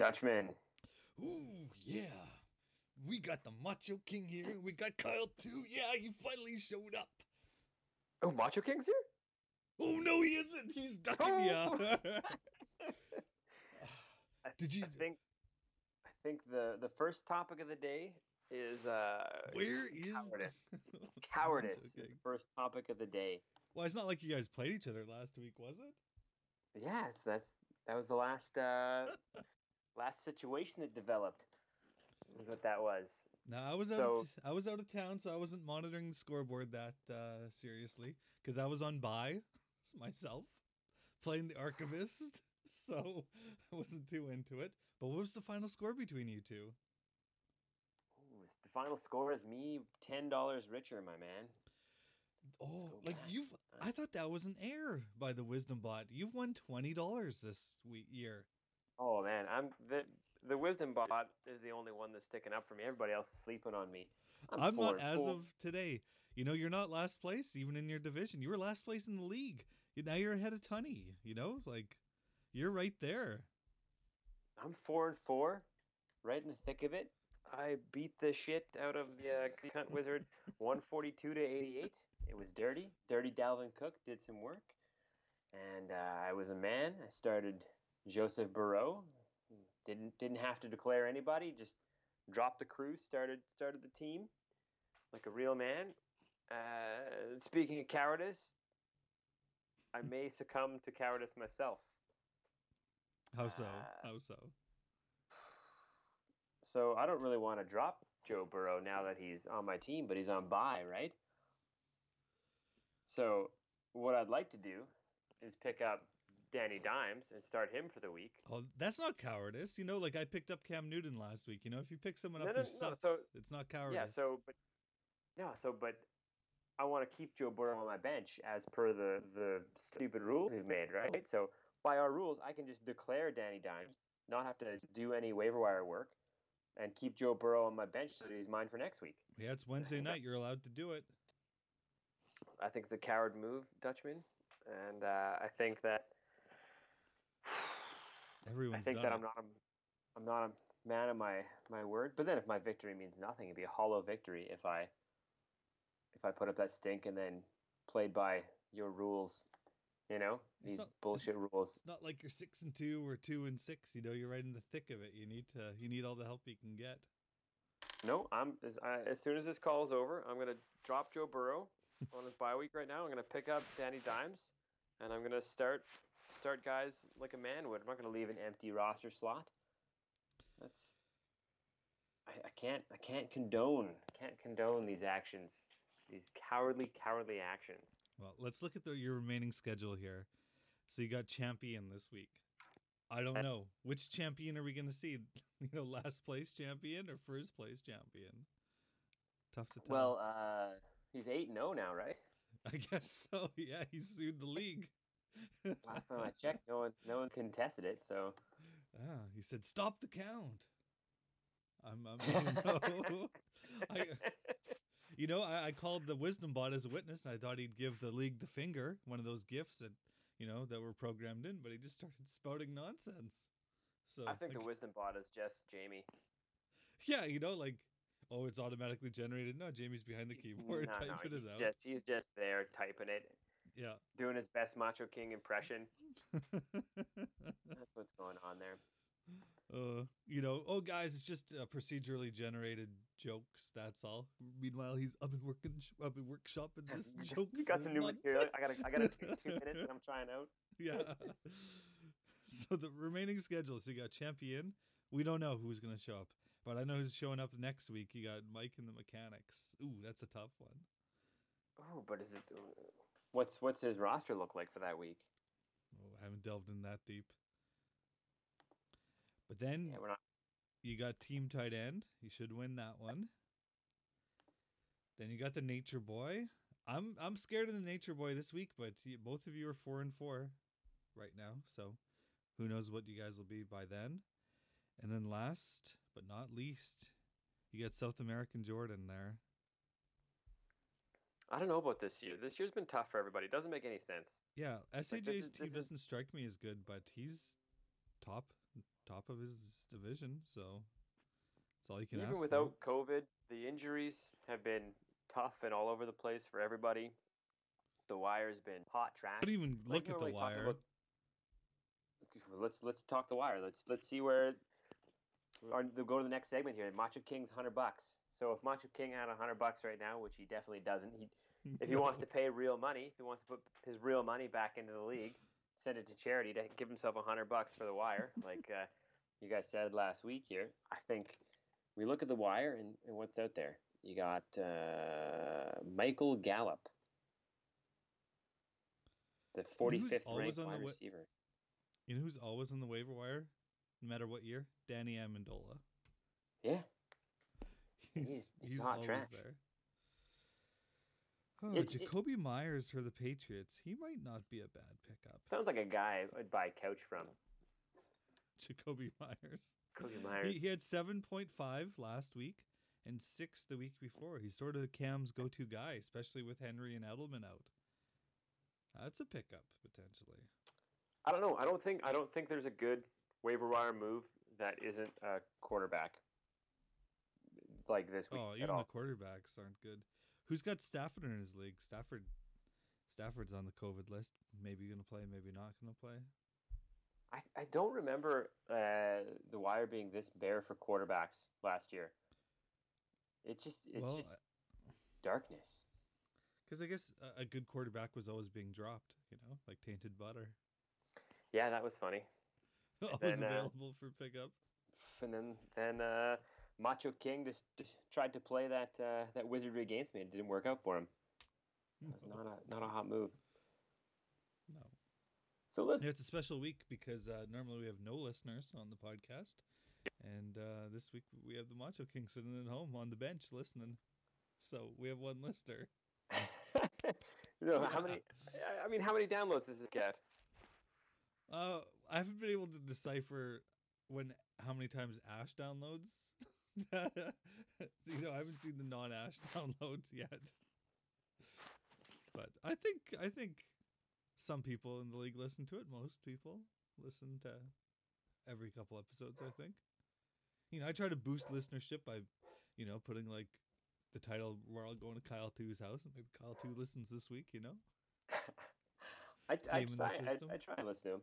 Dutchman. Ooh, yeah. We got the Macho King here. We got Kyle, too. Yeah, he finally showed up. Oh, Macho King's here? Oh, no, he isn't. He's ducking you. I think the first topic of the day is where is cowardice? Cowardice is the first topic of the day. Well, it's not like you guys played each other last week, was it? Yes, that was the last situation that developed. Is what that was. No, I was out of town, so I wasn't monitoring the scoreboard that seriously because I was on bye myself playing the Archivist. So I wasn't too into it. But what was the final score between you two? Ooh, the final score is me $10 richer, my man. Oh, like back. I thought that was an error by the Wisdom Bot. You've won $20 this year. Oh man, I'm the Wisdom Bot is the only one that's sticking up for me. Everybody else is sleeping on me. I'm not as of today. You know, you're not last place even in your division. You were last place in the league. Now you're ahead of Tunny. You know, like. You're right there. I'm 4-4, right in the thick of it. I beat the shit out of the cunt wizard 142-88. It was dirty. Dirty Dalvin Cook did some work. And I was a man. I started Joseph Burrow. Didn't have to declare anybody. Just dropped the crew, started the team like a real man. Speaking of cowardice, I may succumb to cowardice myself. How so? How so? So I don't really want to drop Joe Burrow now that he's on my team, but he's on bye, right? So what I'd like to do is pick up Danny Dimes and start him for the week. Oh, that's not cowardice. You know, like I picked up Cam Newton last week. You know, if you pick someone up who sucks, it's not cowardice. Yeah, but I want to keep Joe Burrow on my bench as per the stupid rules we've made, right? So by our rules, I can just declare Danny Dimes, not have to do any waiver wire work, and keep Joe Burrow on my bench so that he's mine for next week. Yeah, it's Wednesday night. You're allowed to do it. I think it's a coward move, Dutchman. And I think that I'm not a man of my word. But then if my victory means nothing, it'd be a hollow victory if I put up that stink and then played by your rules. You know, these bullshit rules. It's not like you're 6-2 or 2-6. You know, you're right in the thick of it. You need all the help you can get. No, as soon as this call is over, I'm gonna drop Joe Burrow on his bye week right now. I'm gonna pick up Danny Dimes, and I'm gonna start guys like a man would. I'm not gonna leave an empty roster slot. That's I can't condone these actions, these cowardly actions. Well, let's look at your remaining schedule here. So you got champion this week. I don't know. Which champion are we going to see? You know, last place champion or first place champion? Tough to tell. Well, he's 8-0 now, right? I guess so. Yeah, he sued the league. Last time I checked, no one contested it, so. Ah, he said, stop the count. You know, I called the Wisdom Bot as a witness, and I thought he'd give the league the finger, one of those gifts that, you know, that were programmed in, but he just started spouting nonsense. So I think the Wisdom Bot is just Jamie. Yeah, you know, like, oh, it's automatically generated. No, Jamie's behind the keyboard typing it out. He's just there typing it. Yeah. Doing his best Macho King impression. That's what's going on there. You know, oh guys, it's just procedurally generated jokes. That's all. Meanwhile, he's I've been workshopping this joke. You got some new material. I gotta take 2 minutes, and I'm trying out. Yeah. So the remaining schedule. So you got champion. We don't know who's gonna show up, but I know who's showing up next week. You got Mike and the Mechanics. Ooh, that's a tough one. Oh, but is it? What's his roster look like for that week? Oh, I haven't delved in that deep. But then you got team tight end. You should win that one. Then you got the Nature Boy. I'm scared of the Nature Boy this week, but both of you are 4-4 right now. So who knows what you guys will be by then. And then last but not least, you got South American Jordan there. I don't know about this year. This year's been tough for everybody. It doesn't make any sense. Yeah, SAJ's team doesn't strike me as good, but he's top. top of his division, so that's all he can ask. Even without COVID, the injuries have been tough and all over the place for everybody. The Wire's been hot trash. But even look at The Wire. Let's talk The Wire. Let's see where. They'll go to the next segment here. Macho King's $100. So if Macho King had $100 right now, which he definitely doesn't, if he wants to pay real money, if he wants to put his real money back into the league, send it to charity to give himself $100 for The Wire, like you guys said last week here. I think we look at The Wire and what's out there. You got Michael Gallup, the 45th ranked wide receiver. You know who's always on the waiver wire, no matter what year? Danny Amendola. Yeah. He's always trash. There. Oh, Jakobi Meyers for the Patriots. He might not be a bad pickup. Sounds like a guy I'd buy a couch from. Jakobi Meyers. He had 7.5 last week and 6 the week before. He's sort of Cam's go-to guy, especially with Henry and Edelman out. That's a pickup potentially. I don't know. I don't think there's a good waiver wire move that isn't a quarterback like this week. Oh, even the quarterbacks aren't good. Who's got Stafford in his league? Stafford's on the COVID list. Maybe going to play, maybe not going to play. I don't remember the wire being this bare for quarterbacks last year. It's just darkness. Because I guess a good quarterback was always being dropped, like tainted butter. Yeah, that was funny. Always available for pickup. And then Macho King just tried to play that wizardry against me. It didn't work out for him. It was not a hot move. No. So it's a special week because normally we have no listeners on the podcast, and this week we have the Macho King sitting at home on the bench listening. So we have one listener. How many downloads does this get? I haven't been able to decipher how many times Ash downloads. I haven't seen the non-Ash downloads yet. But I think some people in the league listen to it. Most people listen to every couple episodes, I think. I try to boost listenership by, putting like the title, we're all going to Kyle 2's house, and maybe Kyle 2 listens this week, I try and listen to him.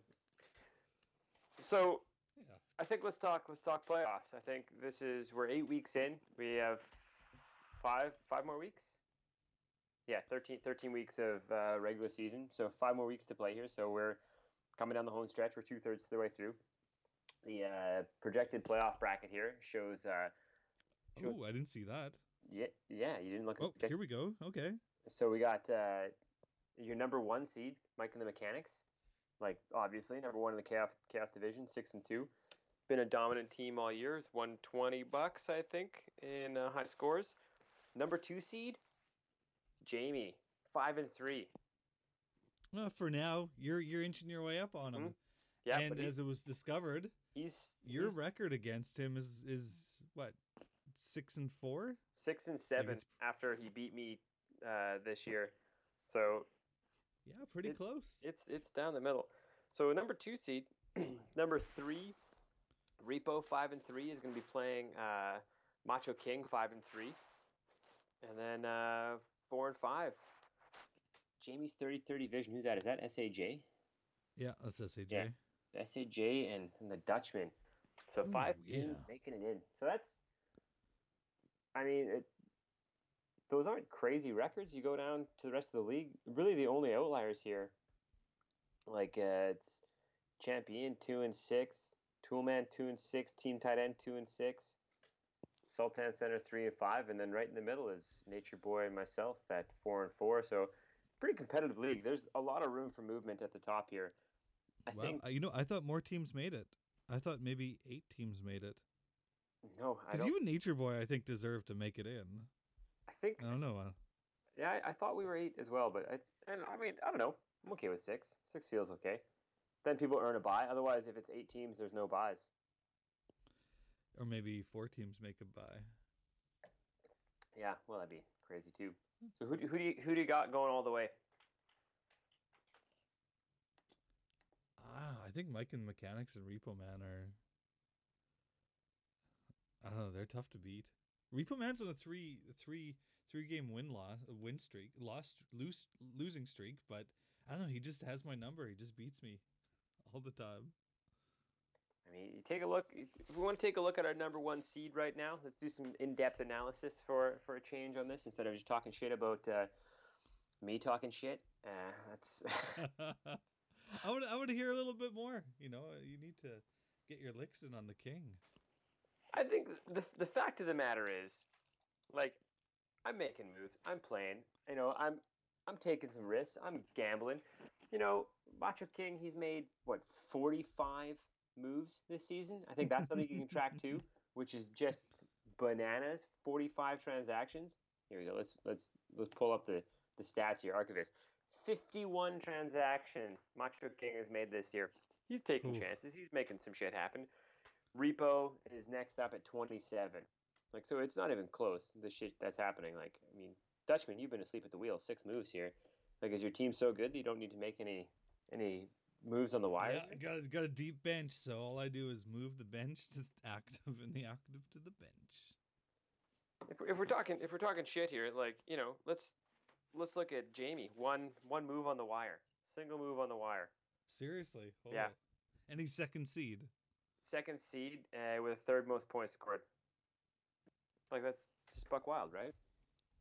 So, yeah. I think let's talk playoffs. I think we're 8 weeks in. We have five more weeks. Yeah, 13 weeks of regular season. So 5 more weeks to play here. So we're coming down the home stretch. We're 2/3 of the way through. The projected playoff bracket here shows. Oh, I didn't see that. Yeah, you didn't look. Oh, here we go. Okay. So we got your number 1 seed, Mike and the Mechanics. Like, obviously, number 1 in the Chaos Division, 6-2. Been a dominant team all year. It's won $20, I think, in high scores. Number 2 seed, Jamie, 5-3. Well, for now, you're inching your way up on him. Mm-hmm. Yeah, and as it was discovered, your record against him is what, 6-4? 6-7 after he beat me this year. So... yeah, pretty close. It's down the middle. So number 2 seed, number 3, Repo 5-3 is going to be playing Macho King 5-3, and then 4 and 5. Jamie's 30-30 Vision. Who's that? Is that Saj? Yeah, that's Saj. Yeah. Saj and the Dutchman. So 5 teams making it in. So that's, those aren't crazy records. You go down to the rest of the league. Really, the only outliers here, like it's Champion 2-6, Toolman 2-6, Team Tight End 2-6, Sultan Center 3-5, and then right in the middle is Nature Boy and myself at 4-4. So, pretty competitive league. There's a lot of room for movement at the top here. I think. I thought more teams made it. I thought maybe 8 teams made it. No, because even Nature Boy, I think, deserved to make it in. I don't know. Yeah, I thought we were 8 as well, but I don't know. I'm okay with 6. 6 feels okay. Then people earn a bye. Otherwise, if it's 8 teams, there's no buys. Or maybe 4 teams make a bye. Yeah, well, that'd be crazy too. So who do you got going all the way? Wow, I think Mike and Mechanics and Repo Man are... I don't know, they're tough to beat. Repo Man's on a three-game losing streak, but I don't know, he just has my number. He just beats me all the time. I mean, you take a look. If we want to take a look at our number one seed right now, let's do some in-depth analysis for a change on this instead of just talking shit about me talking shit. That's. I would hear a little bit more. You know, you need to get your licks in on the king. I think the fact of the matter is, like, I'm making moves. I'm playing. You know, I'm taking some risks. I'm gambling. You know, Macho King, he's made, 45 moves this season. I think that's something you can track too, which is just bananas. 45 transactions. Here we go. Let's pull up the stats here. Archivist. 51 transaction Macho King has made this year. He's taking chances. He's making some shit happen. Repo is next up at 27. So it's not even close, the shit that's happening. Dutchman, you've been asleep at the wheel. 6 moves here. Is your team so good that you don't need to make any moves on the wire? Yeah, got a deep bench, so all I do is move the bench to the active and the active to the bench. If we're talking shit here, let's look at Jamie. One move on the wire. Single move on the wire. Seriously? Holy. Yeah. And he's second seed. Second seed with the third most points scored. That's just buck wild, right?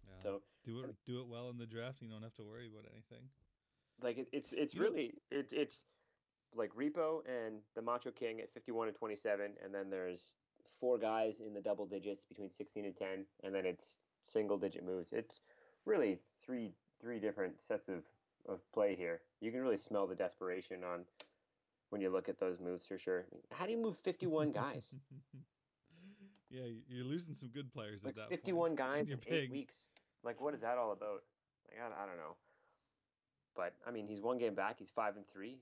Yeah. So do it well in the draft. You don't have to worry about anything. It's Repo and the Macho King at 51 and 27, and then there's 4 guys in the double digits between 16 and 10, and then it's single digit moves. It's really three different sets of play here. You can really smell the desperation on when you look at those moves for sure. How do you move 51 guys? Yeah, you're losing some good players at that 51 point. Guys in 8 weeks. What is that all about? I don't know. But, I mean, he's 1 game back. He's 5-3.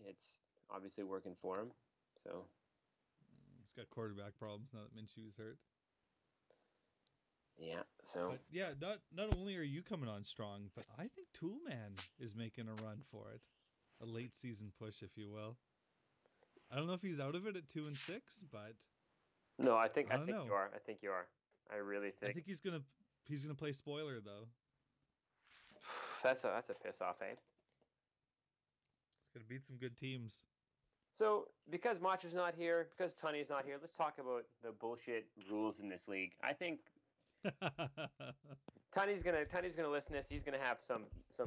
It's obviously working for him. So he's got quarterback problems now that Minshew's hurt. Yeah, so. But yeah, not only are you coming on strong, but I think Toolman is making a run for it. A late season push, if you will. I don't know if he's out of it at 2-6, but... No, I think you are. I think you are. I really think. I think he's gonna play spoiler though. That's a piss off, eh? It's gonna beat some good teams. So because Macho's not here, because Tunny's not here, let's talk about the bullshit rules in this league. I think Tunny's gonna listen to this. He's gonna have some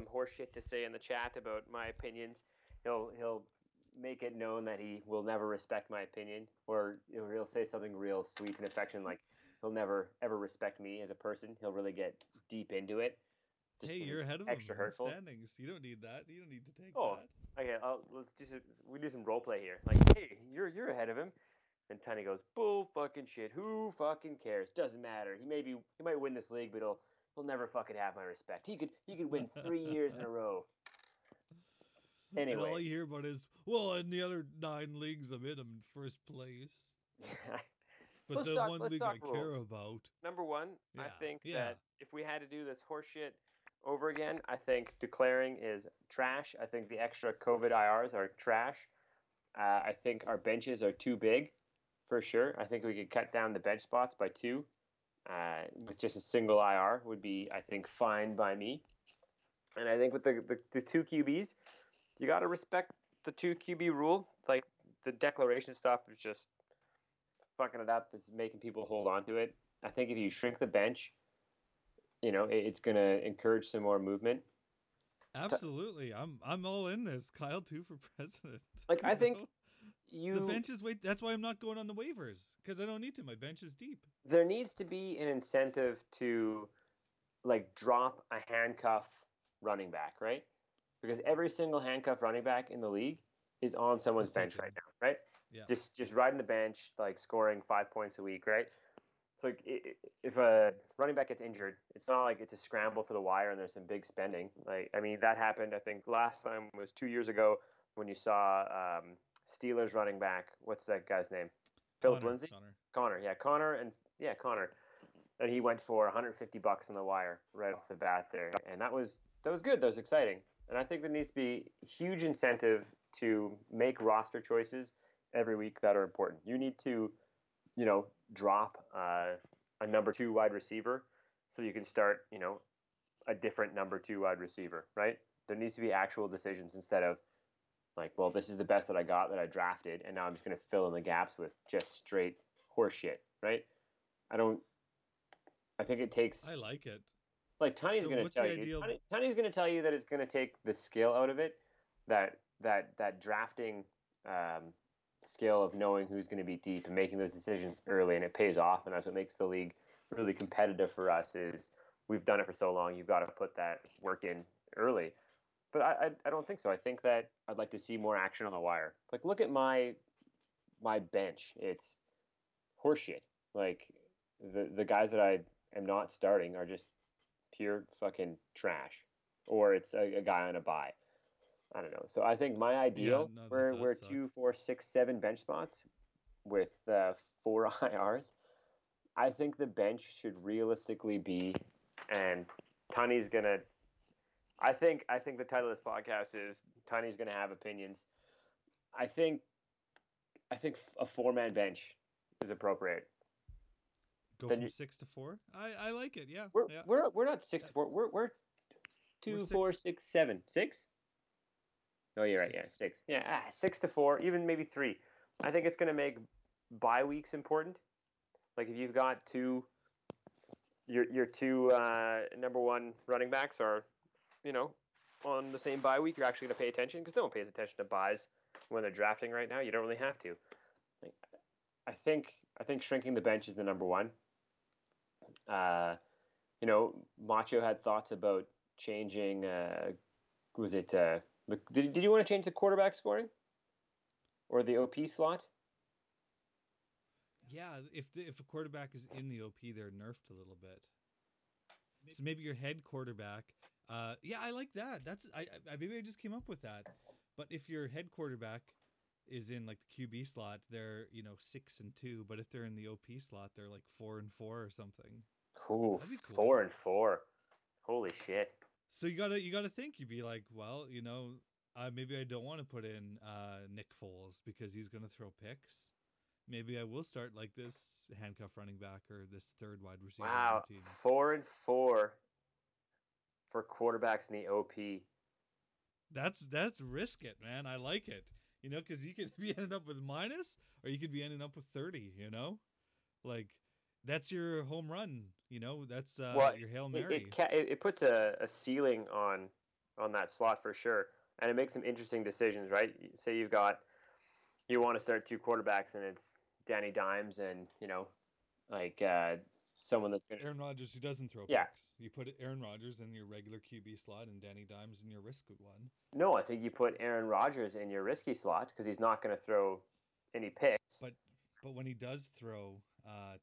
horseshit to say in the chat about my opinions. He'll make it known that he will never respect my opinion, or he'll say something real sweet and affection like he'll never ever respect me as a person. He'll really get deep into it. Just hey, you're ahead of extra him hurtful. Standings. You don't need that. You don't need to take that. Oh, okay. We do some role play here. Hey, you're ahead of him, and Tiny goes bull fucking shit. Who fucking cares? Doesn't matter. He might win this league, but he'll never fucking have my respect. He could win 3 years in a row. Anyway, and all you hear about is, in the other 9 leagues I'm in, I'm in first place. But the one league I care about. Number one, yeah, I think that if we had to do this horseshit over again, I think declaring is trash. I think the extra COVID IRs are trash. I think our benches are too big, for sure. I think we could cut down the bench spots by 2. With just a single IR would be, I think, fine by me. And I think with the 2 QBs... You got to respect the 2 QB rule. The declaration stuff is just fucking it up. It's making people hold on to it. I think if you shrink the bench, it's going to encourage some more movement. Absolutely. I'm all in this. Kyle, too, for president. I think you... The bench is... That's why I'm not going on the waivers, because I don't need to. My bench is deep. There needs to be an incentive to, drop a handcuff running back, right? Because every single handcuff running back in the league is on someone's bench right now, right? Yeah. Just riding the bench, scoring 5 points a week, right? It's if a running back gets injured, it's not like it's a scramble for the wire and there's some big spending. That happened, I think, last time was 2 years ago when you saw Steelers running back. What's that guy's name? Phillip Lindsay? Connor. Yeah, Connor. And he went for $150 on the wire right off the bat there. And that was good. That was exciting. And I think there needs to be huge incentive to make roster choices every week that are important. You need to, you know, drop a number two wide receiver so you can start, you know, a different number two wide receiver, right? There needs to be actual decisions instead of like, well, this is the best that I got that I drafted, and now I'm just going to fill in the gaps with just straight horseshit, right? I think it takes... I like it. Like, Tony's going to tell you... Tony's going to tell you that it's going to take the skill out of it, that drafting skill of knowing who's going to be deep and making those decisions early, and it pays off, and that's what makes the league really competitive for us is we've done it for so long, you've got to put that work in early. But I don't think so. I think that I'd like to see more action on the wire. Like, look at my bench. It's horseshit. Like, the guys that I am not starting are just pure fucking trash. Or it's a guy on a bye. I don't know. So I think my ideal, we're 2, 4, 6, 7 bench spots with 4 IRs. I think the bench should realistically be, and Tony's going to, I think the title of this podcast is Tiny's going to have opinions. I think a 4-man bench is appropriate. Go then from 6 to 4. I like it. Yeah. We're not 6 to 4. We're 2, 4, 6, 7, 6. No, you're right. 6. Yeah. 6. Yeah. 6 to 4, even maybe 3. I think it's going to make bye weeks important. Like if you've got your two number one running backs are, you know, on the same bye week, you're actually going to pay attention because no one pays attention to buys when they're drafting right now. You don't really have to. I think shrinking the bench is the number one. You know, Macho had thoughts about changing. Did you want to change the quarterback scoring or the OP slot? Yeah, if a quarterback is in the OP, they're nerfed a little bit. So maybe your head quarterback. Yeah, I like that. That's I maybe I just came up with that. But if your head quarterback is in like the QB slot, they're, you know, 6 and 2. But if they're in the OP slot, they're like 4 and 4 or something. Cool. 4 and 4. Holy shit. So you gotta think. You'd be like, well, you know, maybe I don't want to put in Nick Foles because he's gonna throw picks. Maybe I will start like this handcuff running back or this third wide receiver. Wow, 4 and 4 for quarterbacks in the OP. That's risk it, man. I like it. You know, because you could be ending up with minus or you could be ending up with 30, you know? Like, that's your home run, you know? That's your Hail Mary. It puts a ceiling on that slot for sure. And it makes some interesting decisions, right? Say you want to start 2 quarterbacks and it's Danny Dimes and, you know, like someone that's going to... Aaron Rodgers who doesn't throw picks. You put Aaron Rodgers in your regular QB slot and Danny Dimes in your risky one. No, I think you put Aaron Rodgers in your risky slot because he's not going to throw any picks. But when he does throw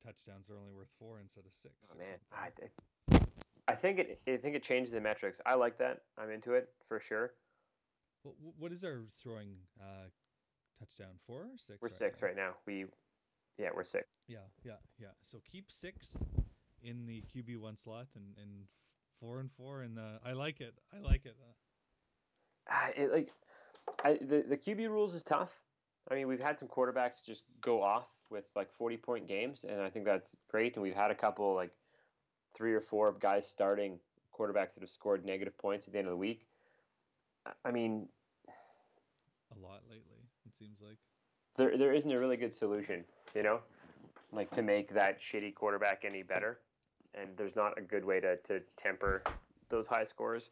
touchdowns, they're only worth 4 instead of 6. Oh, man. I think it changed the metrics. I like that. I'm into it for sure. Well, what is our throwing... touchdown 4 or 6? We're 6 right now. We're 6. Yeah. So keep 6 in the QB1 slot and 4 and 4 in the. I like it. The QB rules is tough. I mean, we've had some quarterbacks just go off with like 40-point games, and I think that's great. And we've had a couple like 3 or 4 of guys starting quarterbacks that have scored negative points at the end of the week. I mean. A lot lately, it seems like. There isn't a really good solution, you know, like to make that shitty quarterback any better. And there's not a good way to temper those high scores.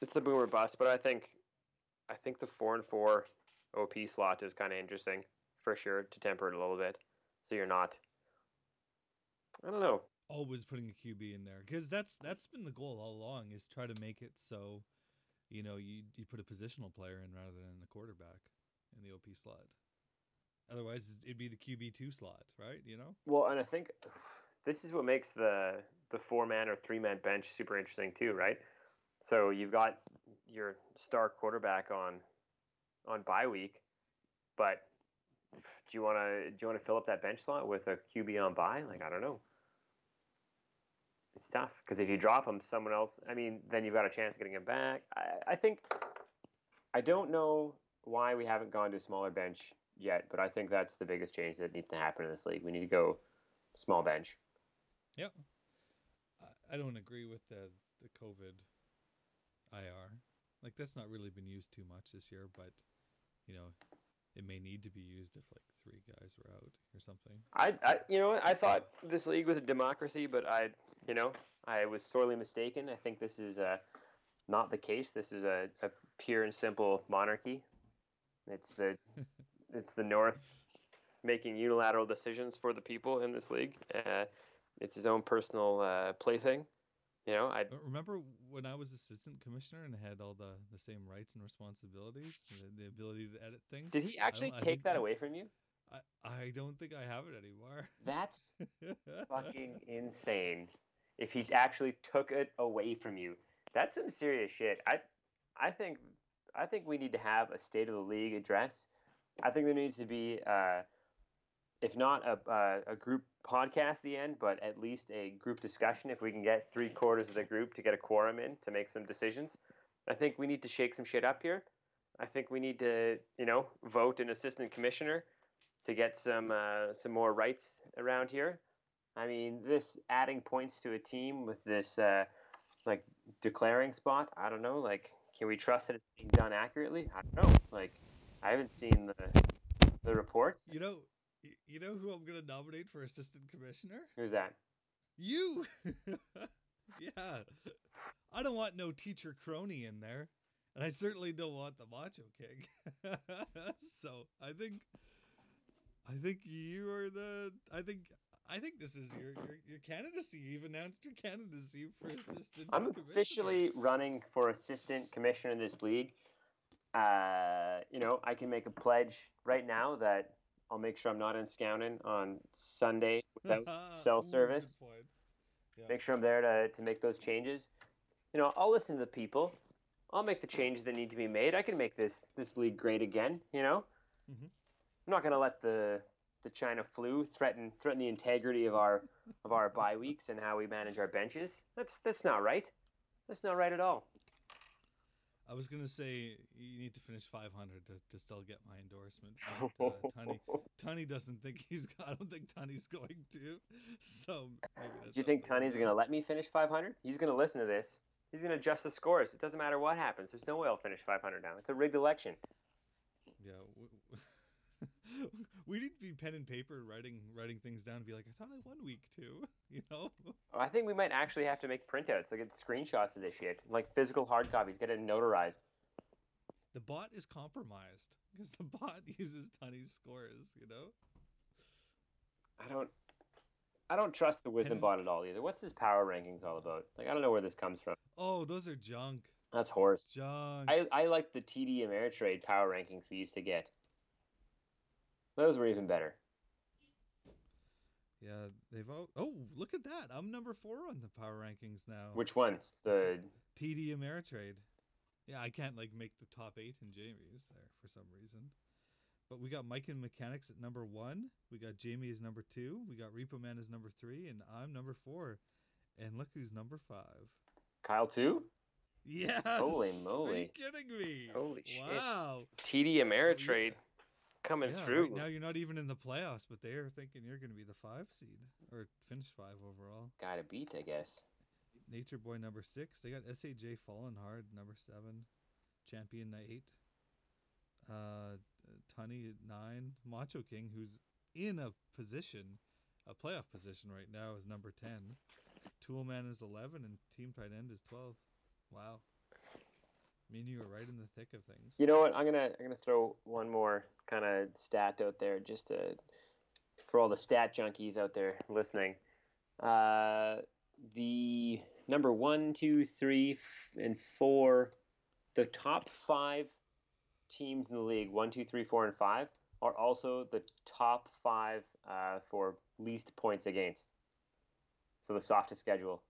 It's the boom or bust, but I think the 4 and 4 OP slot is kind of interesting for sure to temper it a little bit. So you're not, I don't know. Always putting a QB in there because that's been the goal all along is try to make it so. You know, you put a positional player in rather than the quarterback in the OP slot. Otherwise, it'd be the QB2 slot, right? You know? Well, and I think this is what makes the 4-man or 3-man bench super interesting too, right? So you've got your star quarterback on bye week, but do you want to fill up that bench slot with a QB on bye? Like, I don't know. It's tough because if you drop him, someone else. I mean, then you've got a chance of getting him back. I think I don't know why we haven't gone to a smaller bench yet, but I think that's the biggest change that needs to happen in this league. We need to go small bench. Yep. I don't agree with the COVID IR. Like, that's not really been used too much this year, but, you know, it may need to be used if, like, 3 guys were out or something. I thought this league was a democracy, but I was sorely mistaken. I think this is not the case. This is a pure and simple monarchy. It's the North making unilateral decisions for the people in this league. It's his own personal plaything. You know, I remember when I was assistant commissioner and had all the same rights and responsibilities, the ability to edit things. Did he actually take that away from you? I don't think I have it anymore. That's fucking insane. If he actually took it away from you, that's some serious shit. I think we need to have a state of the league address. I think there needs to be, if not a group podcast at the end, but at least a group discussion, if we can get 3/4 of the group to get a quorum in to make some decisions. I think we need to shake some shit up here. I think we need to, vote an assistant commissioner to get some more rights around here. I mean, this adding points to a team with this declaring spot, I don't know, like, can we trust that it's being done accurately? I don't know. Like, I haven't seen the reports. You know who I'm going to nominate for assistant commissioner? Who's that? You! Yeah. I don't want no teacher crony in there. And I certainly don't want the Macho King. So I think you are the... I think this is your candidacy. You've announced your candidacy for assistant commissioner. I'm officially running for assistant commissioner in this league. I can make a pledge right now that I'll make sure I'm not in Scouting on Sunday without cell service. Yeah. Make sure I'm there to make those changes. I'll listen to the people. I'll make the changes that need to be made. I can make this league great again, Mm-hmm. I'm not going to let the China flu threaten the integrity of our bye weeks and how we manage our benches. That's not right. That's not right at all. I was going to say you need to finish 500 to still get my endorsement. But, Tunny doesn't think I don't think Tunny's going to. So maybe that's... Do you think Tunny's going to let me finish 500? He's going to listen to this. He's going to adjust the scores. It doesn't matter what happens. There's no way I'll finish 500 now. It's a rigged election. Yeah. We need to be pen and paper writing things down and be like, I thought I won week 2, I think we might actually have to make printouts, like get screenshots of this shit, like physical hard copies, get it notarized. The bot is compromised because the bot uses Tunny's scores, I don't trust the wisdom bot at all either. What's this power rankings all about? Like, I don't know where this comes from. Oh, those are junk. That's horse junk. I like the TD Ameritrade power rankings we used to get. Those were even better. Yeah, they've... Oh, look at that. I'm number 4 on the power rankings now. Which ones? The TD Ameritrade. Yeah, I can't make the top 8 in Jamie's there for some reason. But we got Mike and Mechanics at number 1. We got Jamie as number 2. We got Repo Man as number 3. And I'm number 4. And look who's number 5. Kyle 2? Yes! Holy moly. Are you kidding me? Holy shit. Wow. TD Ameritrade. Coming through. Right now you're not even in the playoffs, but they're thinking you're going to be the 5 seed or finish 5 overall. Gotta beat, I guess. Nature Boy number 6. They got SAJ Fallen Hard number 7, Champion 8, Tunny at 9, Macho King, who's in a playoff position right now, is number 10, Toolman is 11, and Team Tight End is 12. Wow. I mean, you were right in the thick of things. You know what? I'm gonna throw one more kind of stat out there, just to, for all the stat junkies out there listening. The number 1, 2, 3, and 4, the top 5 teams in the league, 1, 2, 3, 4, and 5, are also the top 5 for least points against. So the softest schedule.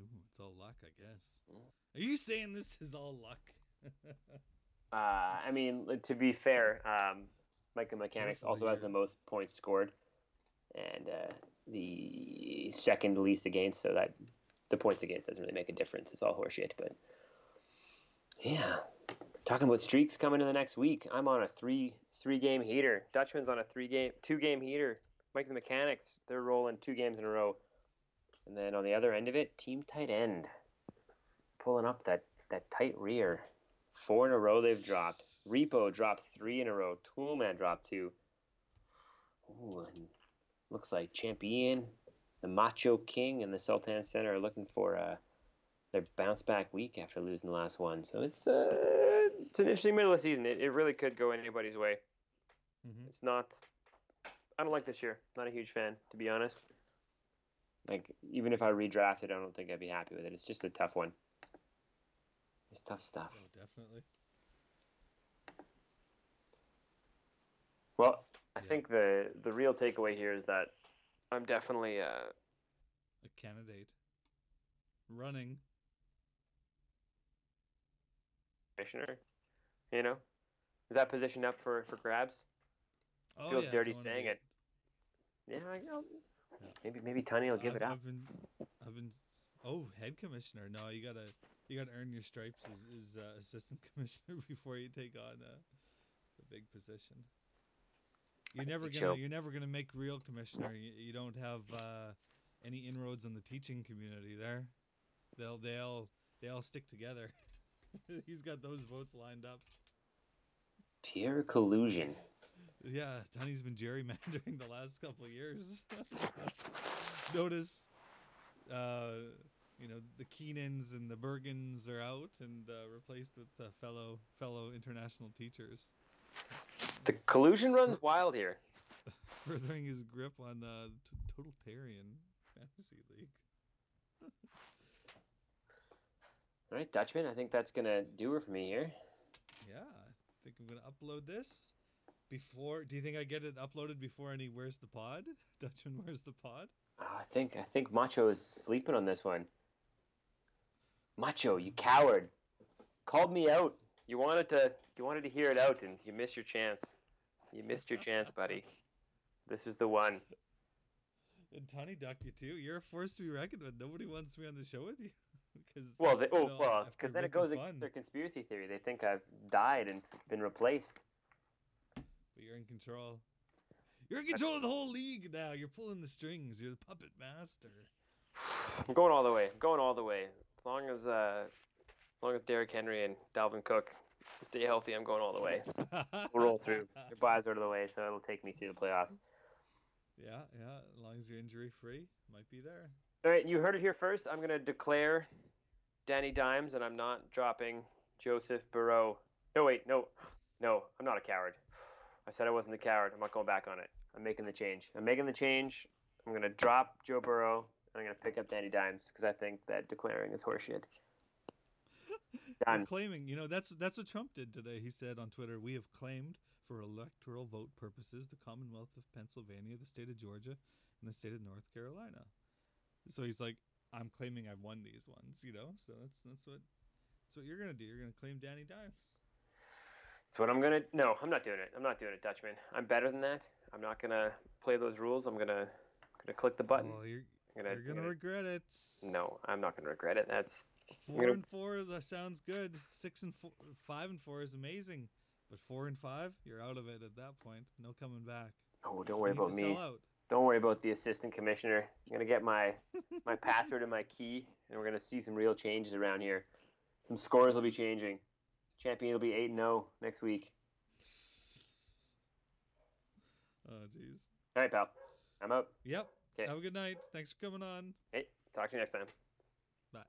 Ooh, it's all luck, I guess. Are you saying this is all luck? I mean, to be fair, Michael Mechanics also has the most points scored and the second least against, so that the points against doesn't really make a difference. It's all horseshit, but yeah. Talking about streaks coming in the next week. I'm on a three-game heater. Dutchman's on a two-game heater. Mike the Mechanics, they're rolling 2 games in a row. And then on the other end of it, team tight end. Pulling up that tight rear. 4 in a row they've dropped. Repo dropped 3 in a row. Toolman dropped 2. Ooh, and looks like Champion, the Macho King, and the Sultan Center are looking for their bounce-back week after losing the last one. So it's an interesting middle of the season. It really could go anybody's way. Mm-hmm. It's not... I don't like this year. Not a huge fan, to be honest. Like, even if I redrafted, I don't think I'd be happy with it. It's just a tough one. It's tough stuff. Oh, definitely. Well, I think the real takeaway here is that I'm definitely a candidate running commissioner. You know, is that position up for grabs? Oh, feels dirty saying it. Yeah, I know. Yeah. Maybe Tony will give it up. I've been head commissioner. No, you gotta earn your stripes as assistant commissioner before you take on the big position. You're never gonna make real commissioner. You don't have any inroads on the teaching community there. They all stick together. He's got those votes lined up. Pure collusion. Yeah, Tony's been gerrymandering the last couple of years. Notice, the Keenans and the Bergens are out and replaced with fellow international teachers. The collusion runs wild here. Furthering his grip on the totalitarian fantasy league. All right, Dutchman, I think that's going to do it for me here. Yeah, I think I'm going to upload this. Do you think I get it uploaded before any Where's the Pod? Dutchman, Where's the Pod? I think Macho is sleeping on this one. Macho, you coward. Called me out. You wanted to hear it out, and you missed your chance. You missed your chance, buddy. This is the one. And Tony ducked you too. You're a force to be reckoned with. Nobody wants me on the show with you. Because then it goes against their conspiracy theory. They think I've died and been replaced. But you're in control. You're in control of the whole league now. You're pulling the strings. You're the puppet master. I'm going all the way. As long as Derrick Henry and Dalvin Cook stay healthy, I'm going all the way. We'll roll through. Your buys out of the way, so it'll take me to the playoffs. Yeah. As long as you're injury free, might be there. All right, you heard it here first. I'm gonna declare Danny Dimes, and I'm not dropping Joseph Burrow. No, I'm not a coward. I said I wasn't a coward. I'm not going back on it. I'm making the change. I'm going to drop Joe Burrow, and I'm going to pick up Danny Dimes because I think that declaring is horseshit. Done. Claiming, that's what Trump did today. He said on Twitter, "We have claimed for electoral vote purposes the Commonwealth of Pennsylvania, the state of Georgia, and the state of North Carolina." So he's like, "I'm claiming I've won these ones," So that's what you're going to do. You're going to claim Danny Dimes. So what I'm going to... No, I'm not doing it. I'm not doing it, Dutchman. I'm better than that. I'm not going to play those rules. I'm going to click the button. Oh, you're going to regret it. No, I'm not going to regret it. That's... 4-4, that sounds good. 6-4, 5-4 is amazing. But 4-5, you're out of it at that point. No coming back. Oh, don't worry about me. Don't worry about the assistant commissioner. I'm going to get my password and my key, and we're going to see some real changes around here. Some scores will be changing. Champion will be 8-0 next week. Oh, jeez. All right, pal. I'm out. Yep. Okay. Have a good night. Thanks for coming on. Hey, talk to you next time. Bye.